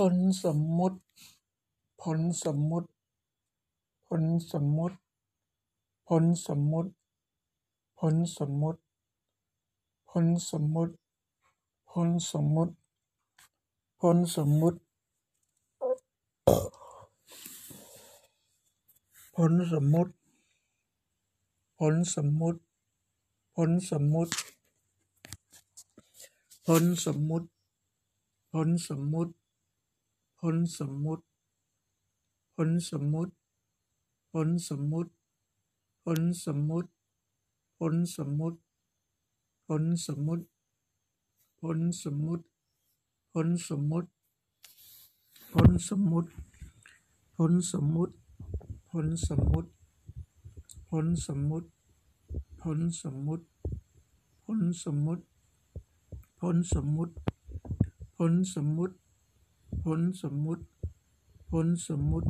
ผลสมมุติผลสมมุติผลสมมุติผลสมมุติผลสมมุติผลสมมุติผลสมมุติผลสมมุติผลสมมุติผลสมมุติผลสมมุติผลสมมุติผลสมมุติผลสมมุติผลสมมุติผลสมมุติผลสมมุติผลสมมุติ